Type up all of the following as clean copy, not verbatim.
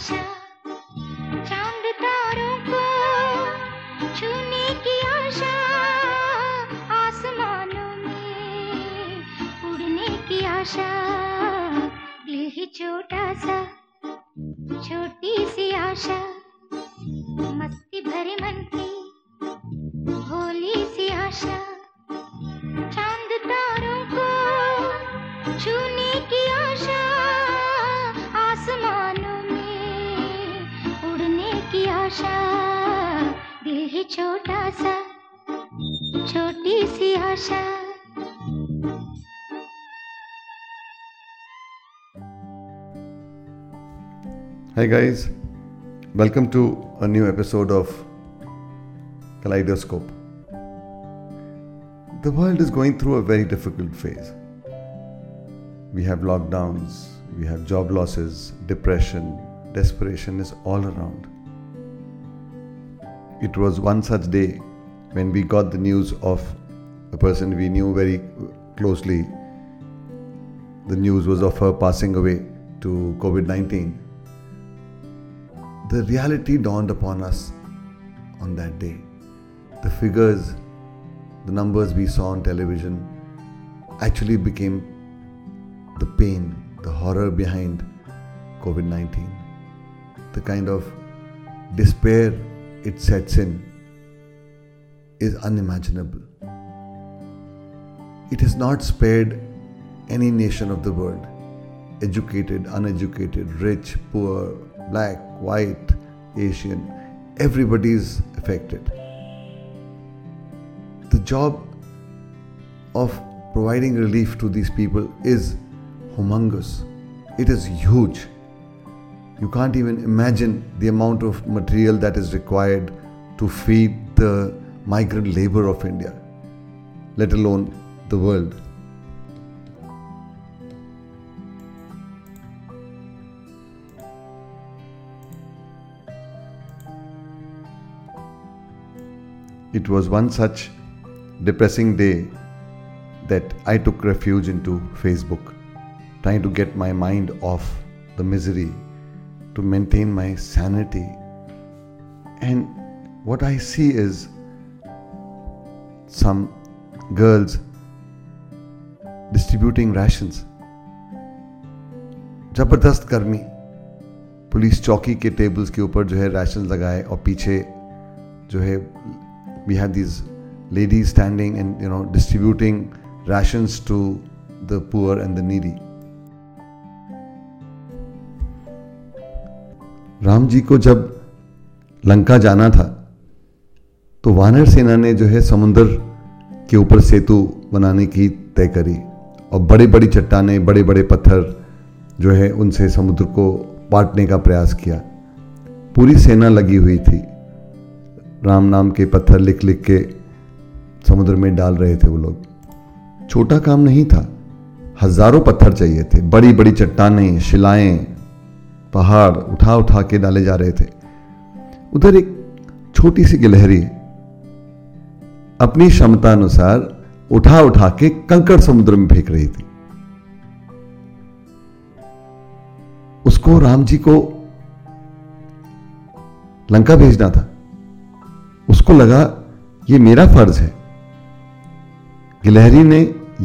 आशा, चांद तारों को छूने की आशा, आसमानों में उड़ने की आशा, दिल ही छोटा सा छोटी सी आशा, मस्ती भरे मन की भोली सी आशा, चांद तारों को छूने की आशा, आसमानों में उड़ने की आशा, दिल ही छोटा सा छोटी सी आशा। Hi guys, welcome to a new episode of Kaleidoscope. The world is going through a very difficult phase. We have lockdowns, we have job losses, depression, desperation is all around. It was one such day when we got the news of a person we knew very closely. The news was of her passing away to COVID-19. The reality dawned upon us on that day. The figures, the numbers we saw on television actually became the pain, the horror behind COVID-19. The kind of despair it sets in is unimaginable. It has not spared any nation of the world, educated, uneducated, rich, poor, black, white, Asian, everybody is affected. The job of providing relief to these people is humongous. It is huge. You can't even imagine the amount of material that is required to feed the migrant labor of India, let alone the world. It was one such depressing day that I took refuge into Facebook, trying to get my mind off the misery, to maintain my sanity. And what I see is some girls distributing rations. जबरदस्त कर्मी police चौकी के tables के ऊपर जो है ration लगाए और पीछे जो है we had these ladies standing and distributing rations to the poor and the needy. Ram ji को जब लंका जाना था तो वानर सेना ने जो है समुद्र के ऊपर सेतु बनाने की तय करी और बड़ी बड़ी चट्टानें, बड़े बड़े पत्थर जो है उनसे समुद्र को बांटने का प्रयास किया। पूरी सेना लगी हुई थी, राम नाम के पत्थर लिख लिख के समुद्र में डाल रहे थे वो लोग। छोटा काम नहीं था, हजारों पत्थर चाहिए थे, बड़ी बड़ी चट्टानें, शिलाएं, पहाड़ उठा उठा के डाले जा रहे थे। उधर एक छोटी सी गिलहरी अपनी क्षमता अनुसार उठा उठा के कंकड़ समुद्र में फेंक रही थी। उसको राम जी को लंका भेजना था। उसको लगा ये मेरा फर्ज है। गिलहरी ने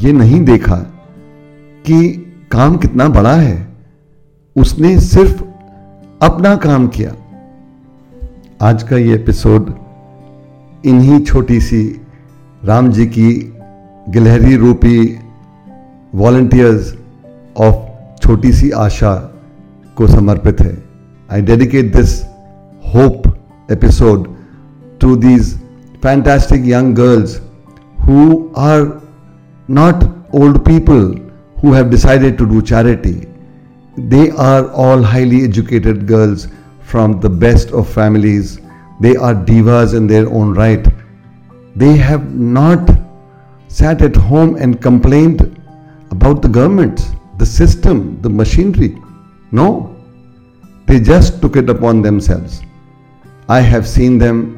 ये नहीं देखा कि काम कितना बड़ा है। उसने सिर्फ अपना काम किया। आज का ये एपिसोड इन्हीं छोटी सी राम जी की गिलहरी रूपी वॉलंटियर्स ऑफ छोटी सी आशा को समर्पित है। I dedicate this hope episode to these fantastic young girls who are not old people who have decided to do charity. They are all highly educated girls from the best of families. They are divas in their own right. They have not sat at home and complained about the government, the system, the machinery. No. They just took it upon themselves. I have seen them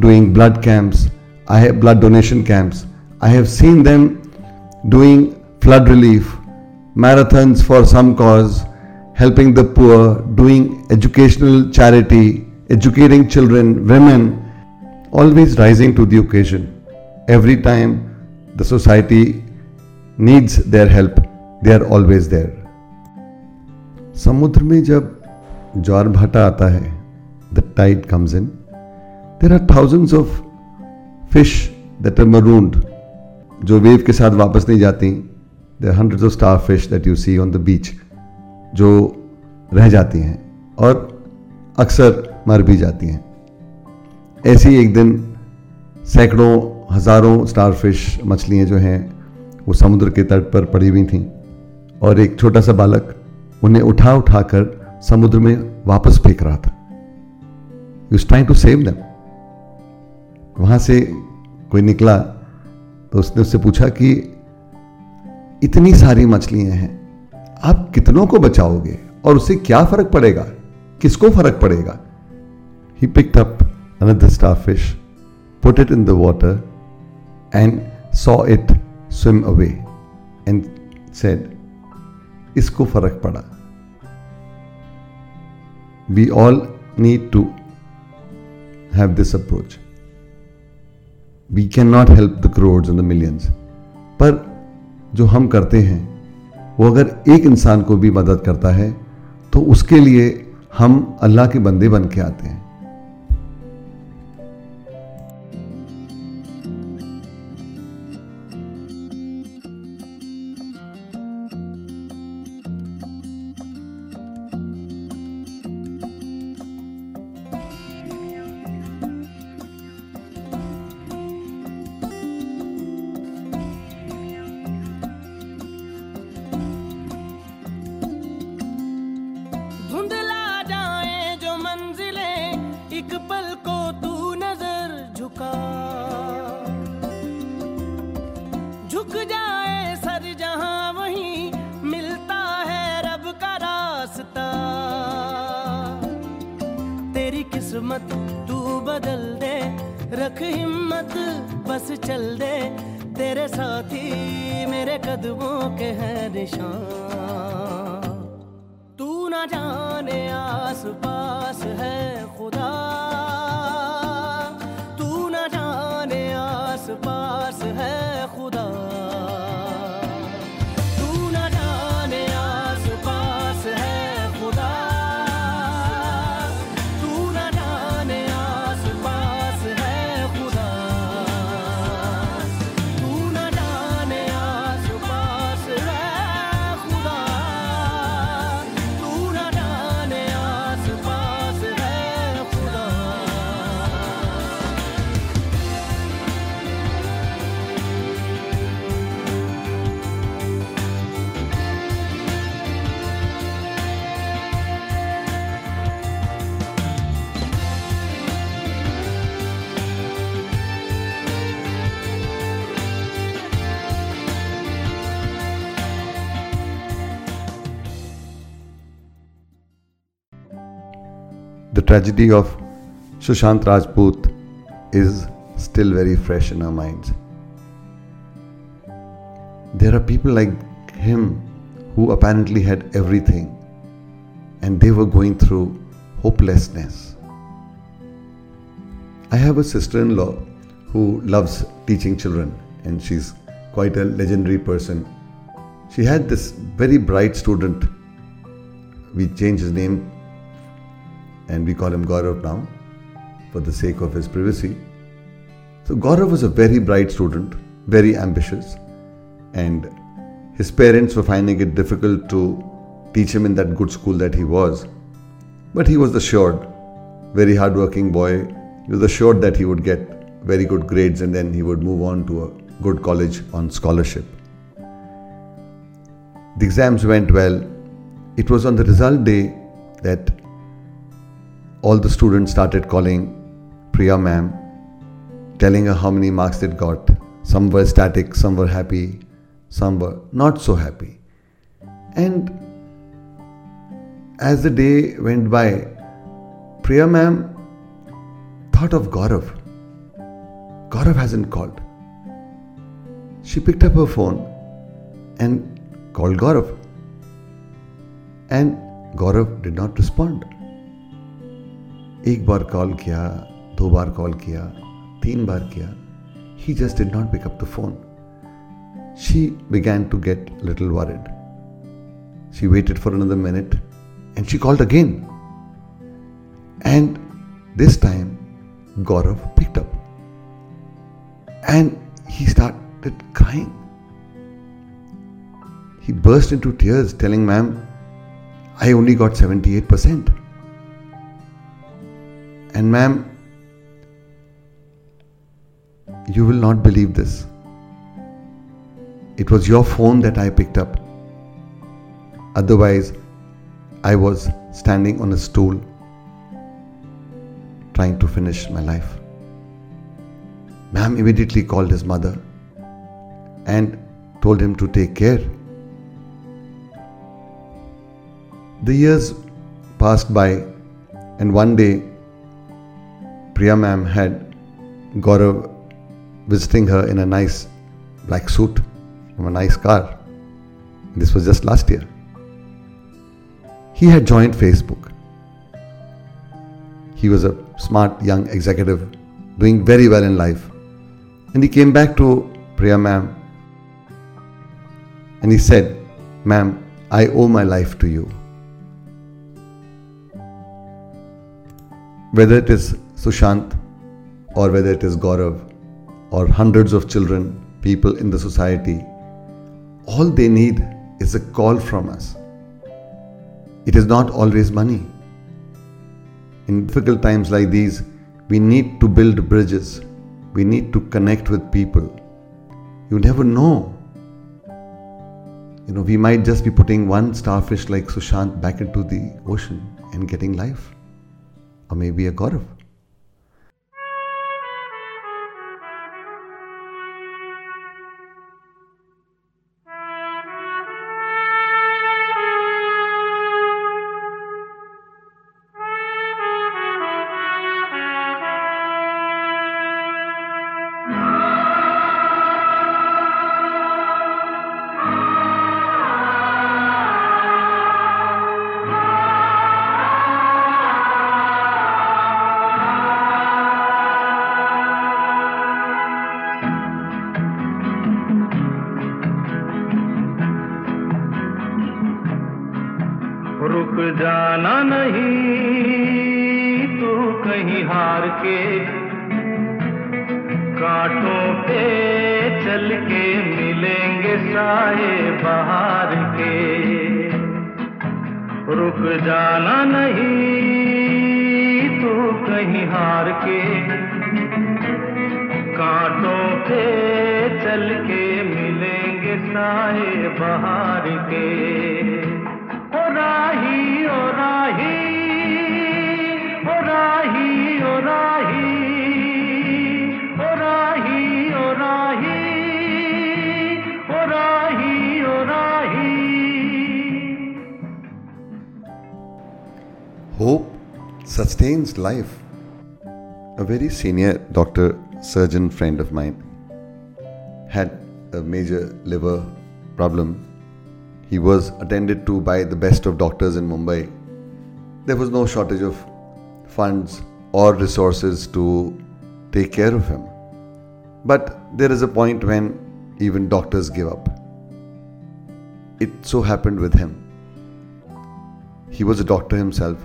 doing blood camps, blood donation camps. I have seen them doing flood relief, marathons for some cause, helping the poor, doing educational charity, educating children, women, always rising to the occasion. Every time the society needs their help, they are always there. समुद्र में जब ज्वार भाटा आता है, the tide comes in. There are thousands of fish that are marooned, जो wave के साथ वापस नहीं जाती. There are hundreds of starfish that you see on the beach, जो रह जाती हैं और अक्सर मर भी जाती हैं. ऐसी एक दिन सैकड़ों हजारों स्टारफिश मछलियाँ जो हैं वो समुद्र के तट पर पड़ी हुई थीं और एक छोटा सा बालक उन्हें उठा उठा कर समुद्र में वापस फेंक रहा था. He was trying to save them. वहाँ से कोई निकला तो उसने उससे पूछा कि इतनी सारी मछलियाँ हैं, आप कितनों को बचाओगे और उससे क्या फर्क पड़ेगा, किसको फर्क पड़ेगा. He picked up another starfish, put it in the water and saw it swim away and said, इसको फर्क पड़ा. We all need to have this approach. We cannot help the crores and the millions. पर जो हम करते हैं वो अगर एक इंसान को भी मदद करता है तो उसके लिए हम अल्लाह के बंदे बन के आते हैं. एक पल को तू नजर झुका, झुक जाए सर जहां वहीं मिलता है रब का रास्ता. तेरी किस्मत तू बदल दे, रख हिम्मत बस चल दे, तेरे साथी मेरे कदमों के हैं निशान. तू ना जाने आस पास है खुदा, तू न जाने आस पास है खुदा, तू न जाने आस पास है खुदा, तू न जाने आस पास है खुदा, तू न जाने आस पास है खुदा, तू न जाने आस पास है. The tragedy of Sushant Rajput is still very fresh in our minds. There are people like him who apparently had everything and they were going through hopelessness. I have a sister-in-law who loves teaching children and she's quite a legendary person. She had this very bright student. We changed his name and we call him Gaurav now for the sake of his privacy. So Gaurav was a very bright student, very ambitious, and his parents were finding it difficult to teach him in that good school that he was. But he was assured, very hardworking boy, he was assured that he would get very good grades and then he would move on to a good college on scholarship. The exams went well. It was on the result day that all the students started calling Priya Ma'am, telling her how many marks they'd got. Some were ecstatic, some were happy, some were not so happy. And as the day went by, Priya Ma'am thought of Gaurav. Gaurav hasn't called. She picked up her phone and called Gaurav. And Gaurav did not respond. एक बार call किया, दो बार call किया, तीन बार किया. He just did not pick up the phone. She began to get a little worried. She waited for another minute and she called again. And this time, Gaurav picked up. And he started crying. He burst into tears, telling ma'am, I only got 78%. And ma'am, you will not believe this. It was your phone that I picked up. Otherwise, I was standing on a stool trying to finish my life. Ma'am immediately called his mother and told him to take care. The years passed by, and one day Priya ma'am had Gaurav visiting her in a nice black suit from a nice car. This was just last year. He had joined Facebook. He was a smart young executive doing very well in life. And he came back to Priya ma'am and he said, Ma'am, I owe my life to you. Whether it is Sushant or whether it is Gaurav or hundreds of children, people in the society, all they need is a call from us. It is not always money. In difficult times like these, we need to build bridges. We need to connect with people. You never know. We might just be putting one starfish like Sushant back into the ocean and getting life. Or maybe a Gaurav. रुक जाना नहीं तू कहीं हार के कांटों पे चल के मिलेंगे साए बहार के रुक जाना नहीं तू कहीं हार के कांटों पे चल के मिलेंगे साए बहार के Hope sustains life. A very senior doctor, surgeon friend of mine had a major liver problem. He was attended to by the best of doctors in Mumbai. There was no shortage of funds or resources to take care of him. But there is a point when even doctors give up. It so happened with him. He was a doctor himself,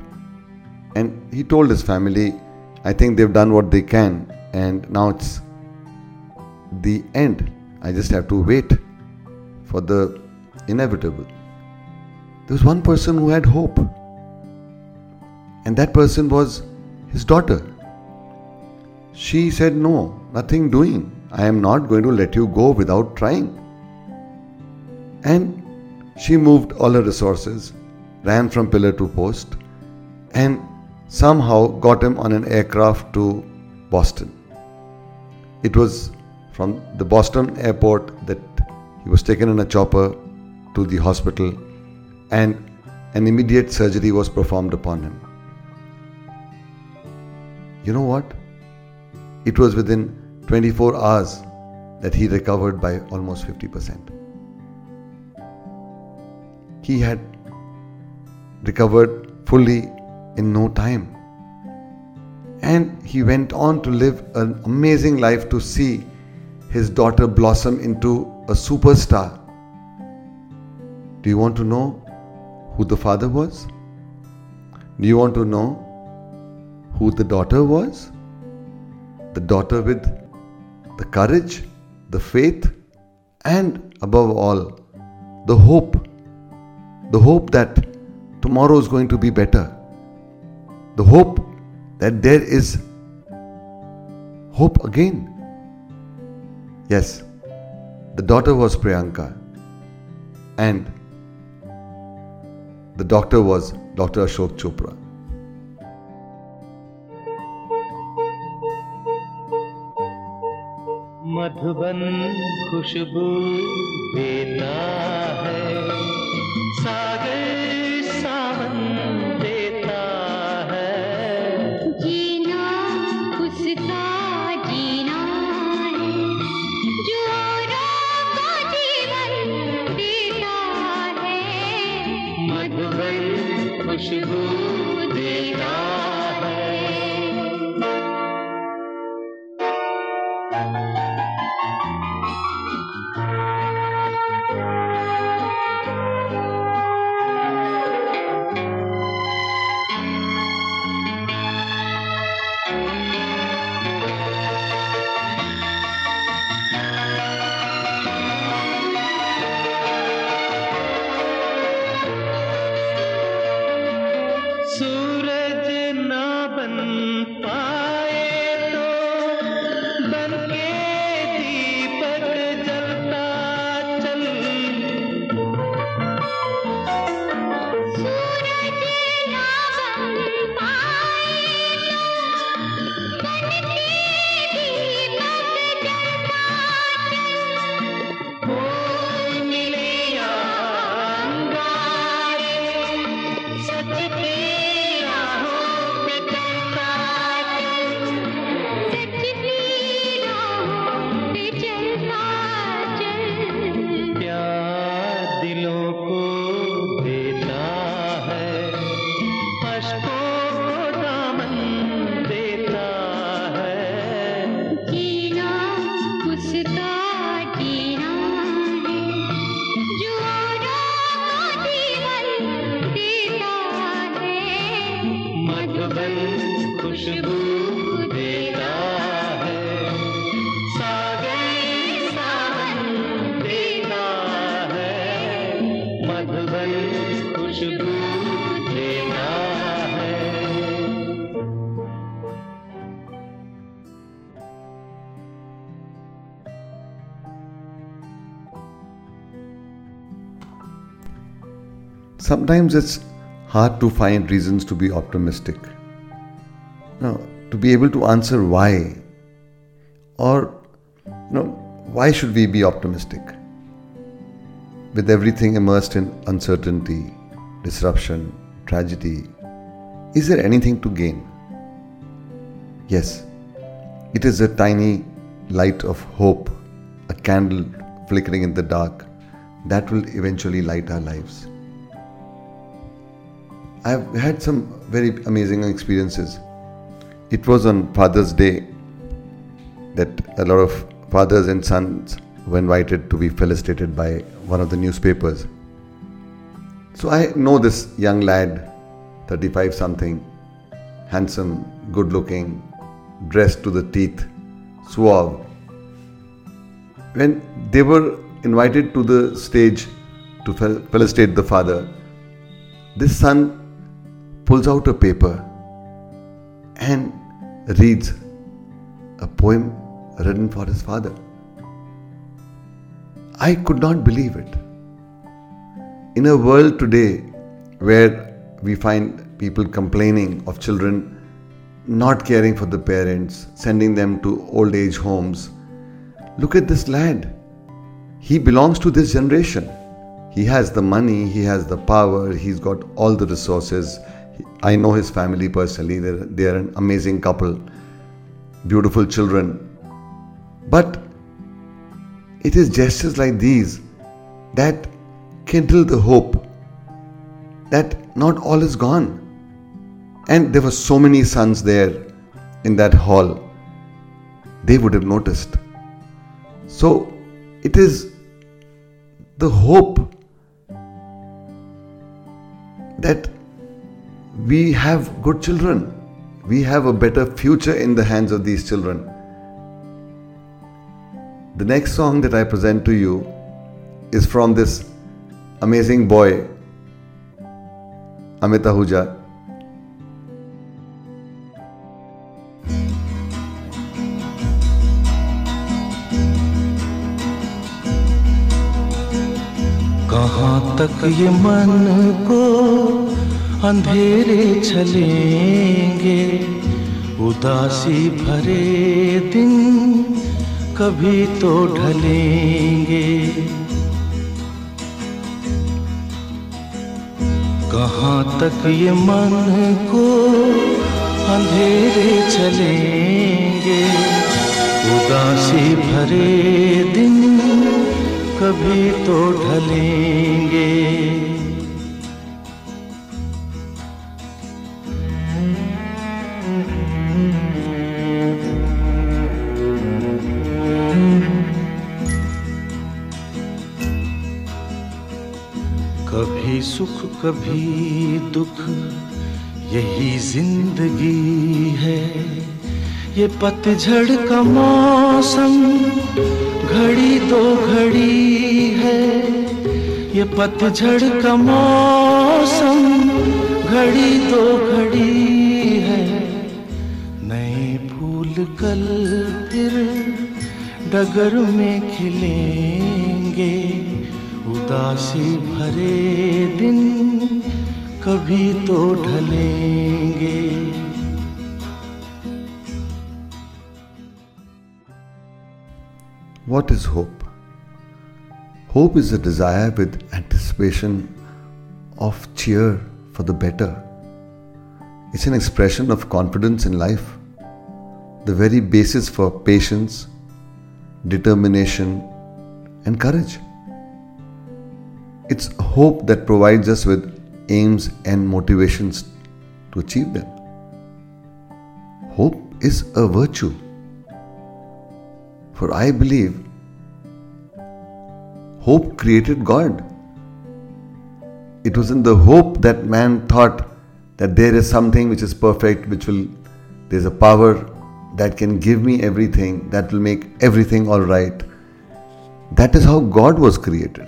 and he told his family, I think they've done what they can, and now it's the end. I just have to wait for the inevitable. There was one person who had hope, and that person was his daughter. She said, no, nothing doing. I am not going to let you go without trying. And she moved all her resources, ran from pillar to post, and somehow got him on an aircraft to Boston. It was from the Boston airport that he was taken in a chopper to the hospital, and an immediate surgery was performed upon him. You know what? It was within 24 hours that he recovered by almost 50%. He had recovered fully in no time. And he went on to live an amazing life to see his daughter blossom into a superstar. Do you want to know who the father was? Do you want to know who the daughter was? The daughter with the courage, the faith, and above all, the hope. The hope that tomorrow is going to be better. The hope that there is hope again. Yes, the daughter was Priyanka and the doctor was Dr. Ashok Chopra. Madhuban खुशबू देता है, सागर सावन देता है, जीना उसका जीना है, जो रागों जीवन देता है, मधुबन खुशबू देता है. Sometimes it's hard to find reasons to be optimistic. To be able to answer why, or why should we be optimistic? With everything immersed in uncertainty, disruption, tragedy, is there anything to gain? Yes, it is a tiny light of hope, a candle flickering in the dark that will eventually light our lives. I've had some very amazing experiences. It was on Father's Day that a lot of fathers and sons were invited to be felicitated by one of the newspapers. So I know this young lad, 35 something, handsome, good looking, dressed to the teeth, suave. When they were invited to the stage to felicitate the father, this son pulls out a paper and reads a poem written for his father. I could not believe it. In a world today where we find people complaining of children not caring for the parents, sending them to old age homes, look at this lad. He belongs to this generation. He has the money, he has the power, he's got all the resources. I know his family personally, they are an amazing couple, beautiful children. But it is gestures like these that kindle the hope that not all is gone. And there were so many sons there in that hall. They would have noticed. So it is the hope that we have good children. We have a better future in the hands of these children. The next song that I present to you is from this amazing boy, Amitabh Huja. कहाँ तक ये मन को अंधेरे चलेंगे, उदासी भरे दिन कभी तो ढलेंगे. कहाँ तक ये मन को अंधेरे चलेंगे, उदासी भरे दिन कभी तो ढलेंगे. कभी सुख कभी दुख यही जिंदगी है, ये पतझड़ का मौसम घड़ी दो घड़ी है, ये पतझड़ का मौसम घड़ी दो घड़ी है. नए फूल कल फिर डगर में खिलेंगे, उदासी भरे दिन कभी तो ढलेंगे. What is hope? Hope is a desire with anticipation of cheer for the better. It's an expression of confidence in life, the very basis for patience, determination, and courage. It's hope that provides us with aims and motivations to achieve them. Hope is a virtue. For I believe hope created God. It was in the hope that man thought that there is something which is perfect, there's a power that can give me everything, that will make everything all right. That is how God was created.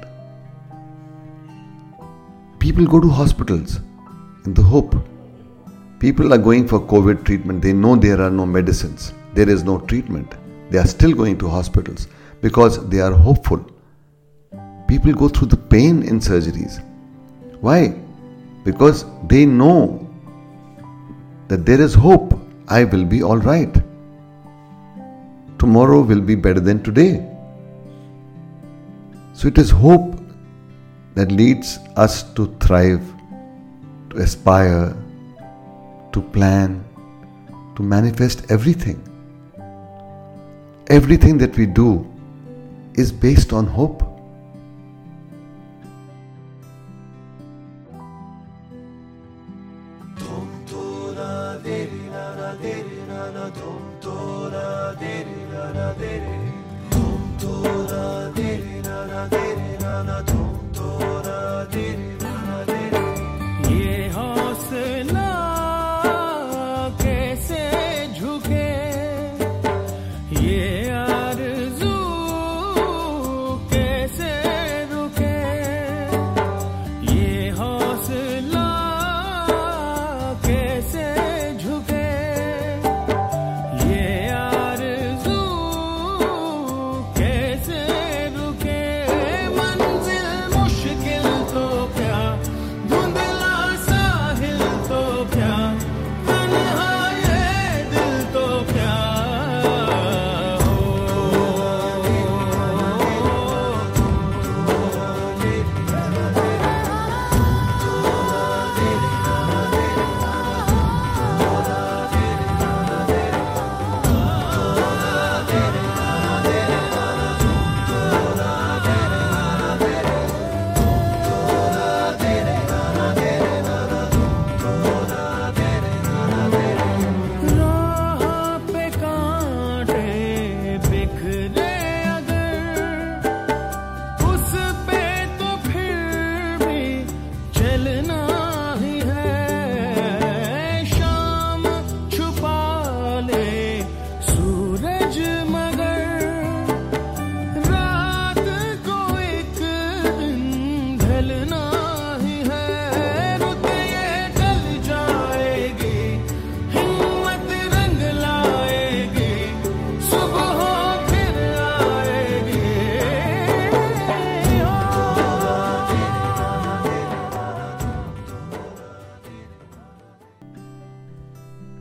People go to hospitals in the hope. People are going for COVID treatment. They know there are no medicines. There is no treatment. They are still going to hospitals because they are hopeful. People go through the pain in surgeries. Why? Because they know that there is hope. I will be all right. Tomorrow will be better than today. So it is hope that leads us to thrive, to aspire, to plan, to manifest everything. Everything that we do is based on hope.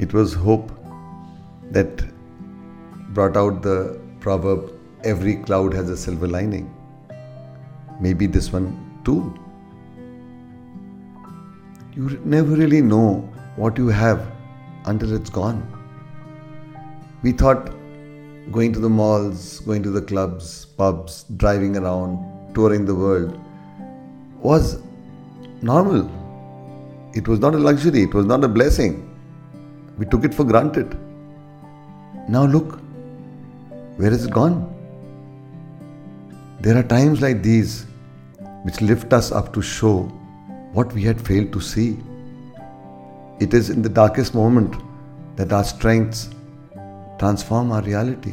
It was hope that brought out the proverb, every cloud has a silver lining. Maybe this one too. You never really know what you have until it's gone. We thought going to the malls, going to the clubs, pubs, driving around, touring the world was normal. It was not a luxury, it was not a blessing. We took it for granted. Now look, where has it gone? There are times like these which lift us up to show what we had failed to see. It is in the darkest moment that our strengths transform our reality.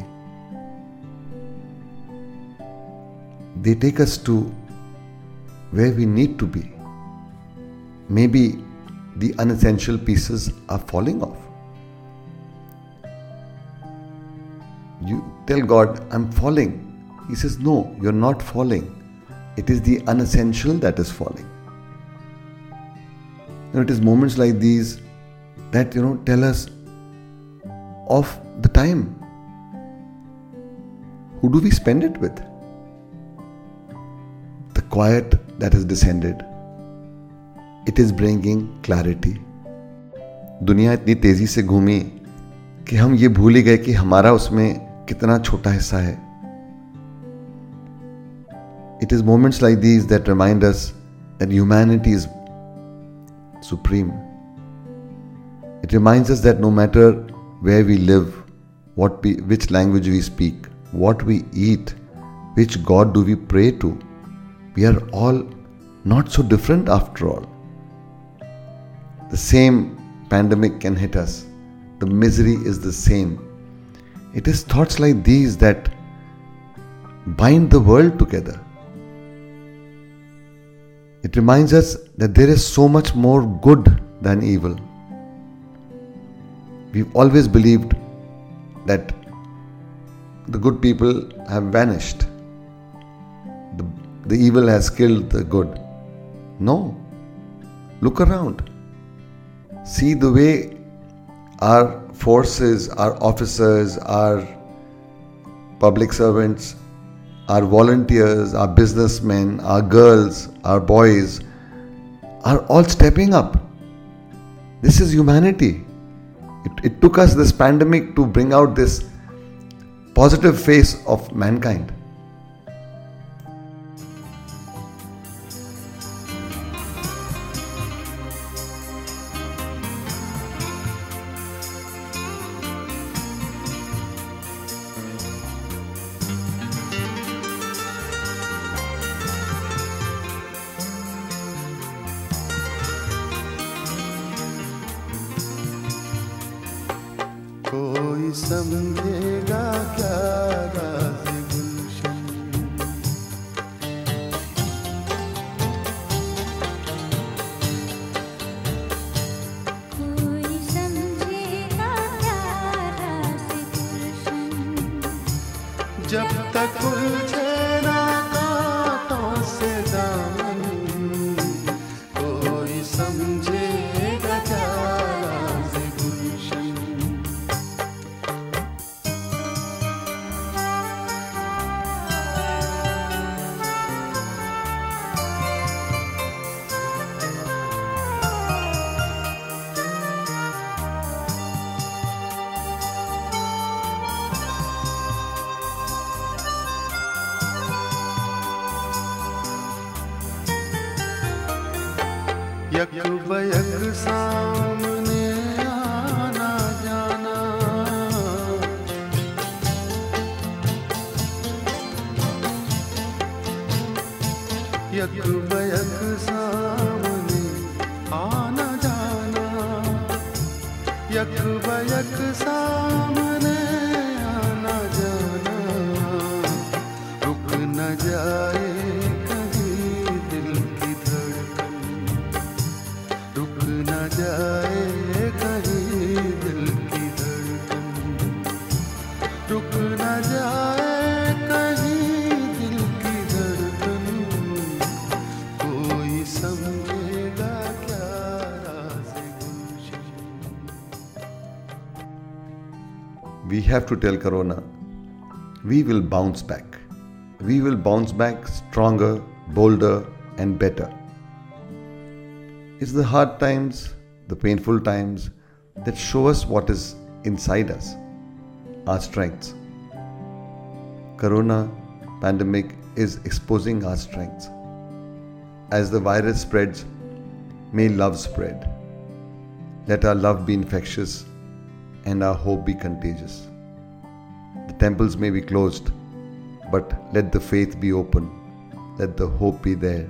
They take us to where we need to be. Maybe the unessential pieces are falling off. You tell God, I'm falling. He says, no, you're not falling. It is the unessential that is falling. It is moments like these that tell us of the time. Who do we spend it with? The quiet that has descended. It is bringing clarity. दुनिया इतनी तेजी से घूमी कि हम ये भूल ही गए कि हमारा उसमें कितना छोटा हिस्सा है. It is moments like these that remind us that humanity is supreme. It reminds us that no matter where we live, which language we speak, what we eat, which God do we pray to, we are all not so different after all. The same pandemic can hit us. The misery is the same. It is thoughts like these that bind the world together. It reminds us that there is so much more good than evil. We've always believed that the good people have vanished. The evil has killed the good. No. Look around. See the way our forces, our officers, our public servants, our volunteers, our businessmen, our girls, our boys are all stepping up. This is humanity. It took us this pandemic to bring out this positive face of mankind. कोई समझेगा क्या राज़-ए-गुलशन, कोई समझेगा क्या राज़-ए-गुलशन, जब तक उलझे ना कांटों से दामन, कोई समझेगा क्या राज़-ए-गुलशन. यक बयक सामने आना जाना, यक बयक सामने आना जाना, यक बयक सामने आना जाना, रुक न जाए जाए कहीं दिल की धड़कन, रुक न जाए कहीं दिल की धड़कन, कोई समझेगा क्या राज़-ए-गुलशन. we have to tell Corona, we will bounce back. We will bounce back stronger, bolder and better. It's the hard times, the painful times that show us what is inside us, our strengths. Corona pandemic is exposing our strengths. As the virus spreads, may love spread. Let our love be infectious and our hope be contagious. The temples may be closed, but let the faith be open. Let the hope be there.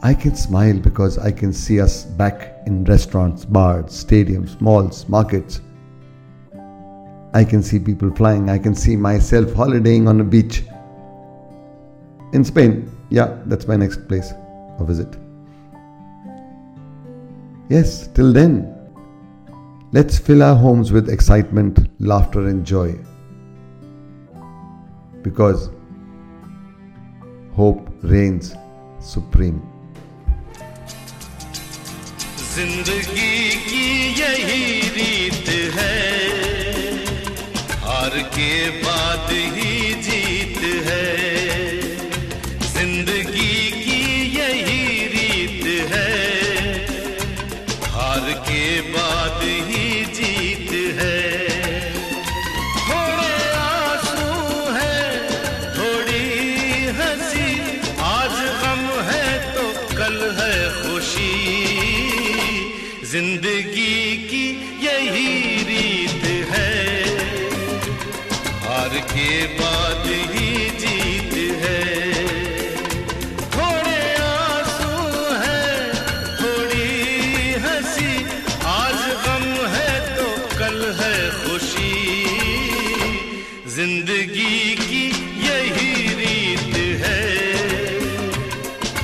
I can smile because I can see us back in restaurants, bars, stadiums, malls, markets. I can see people flying. I can see myself holidaying on a beach. In Spain, yeah, that's my next place of visit. Yes, till then, let's fill our homes with excitement, laughter and joy. Because hope reigns supreme. जिंदगी की यही रीत है, हार के बाद ही जीत है। जिंदगी की यही रीत है, हार के बाद ही जीत है। थोड़े आंसू है, थोड़ी हंसी, आज गम है तो कल है खुशी। जिंदगी की यही रीत है, हार के बाद ही जीत है। थोड़े आंसू हैं, थोड़ी हंसी, आज गम है तो कल है खुशी। जिंदगी की यही रीत है,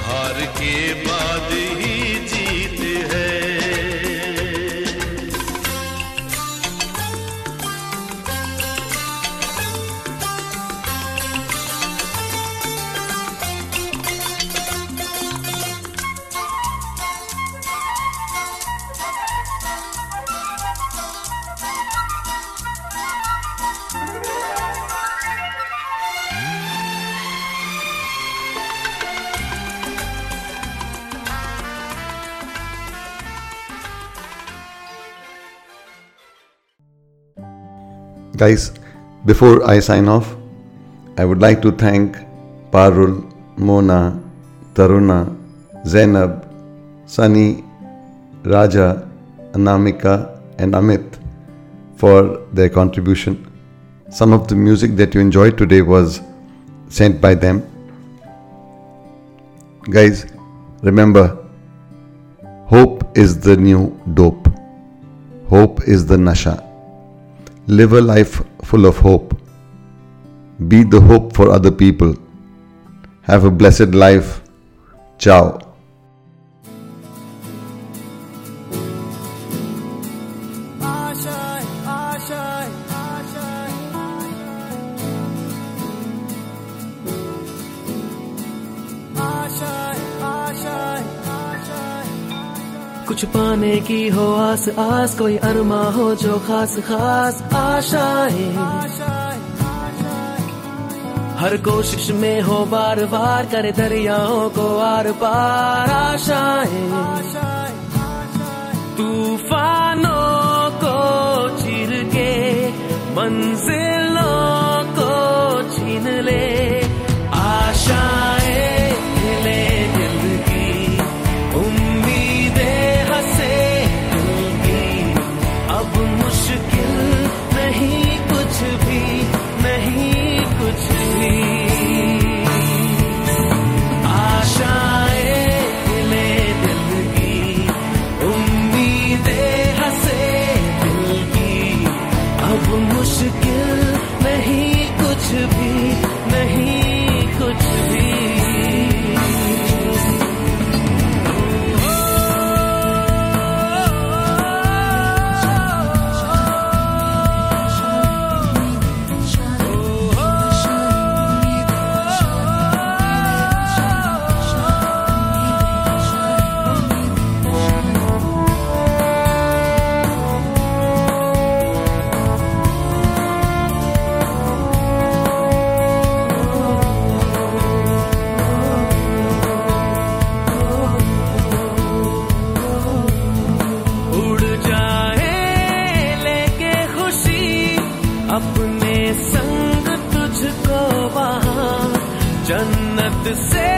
हार के बाद ही Guys, before I sign off, I would like to thank Parul, Mona, Taruna, Zainab, Sunny, Raja, Anamika and Amit for their contribution. Some of the music that you enjoyed today was sent by them. Guys, remember, hope is the new dope. Hope is the nasha. Live a life full of hope. Be the hope for other people. Have a blessed life. Ciao. कुछ पाने की हो आस आस, कोई अरमा हो जो खास खास। आशाएं हर कोशिश में हो बार बार, करे दरियाओं को आर पार। आशाएं तूफानों को चीर के, मंजिलों को छीन ले। आशाएं to say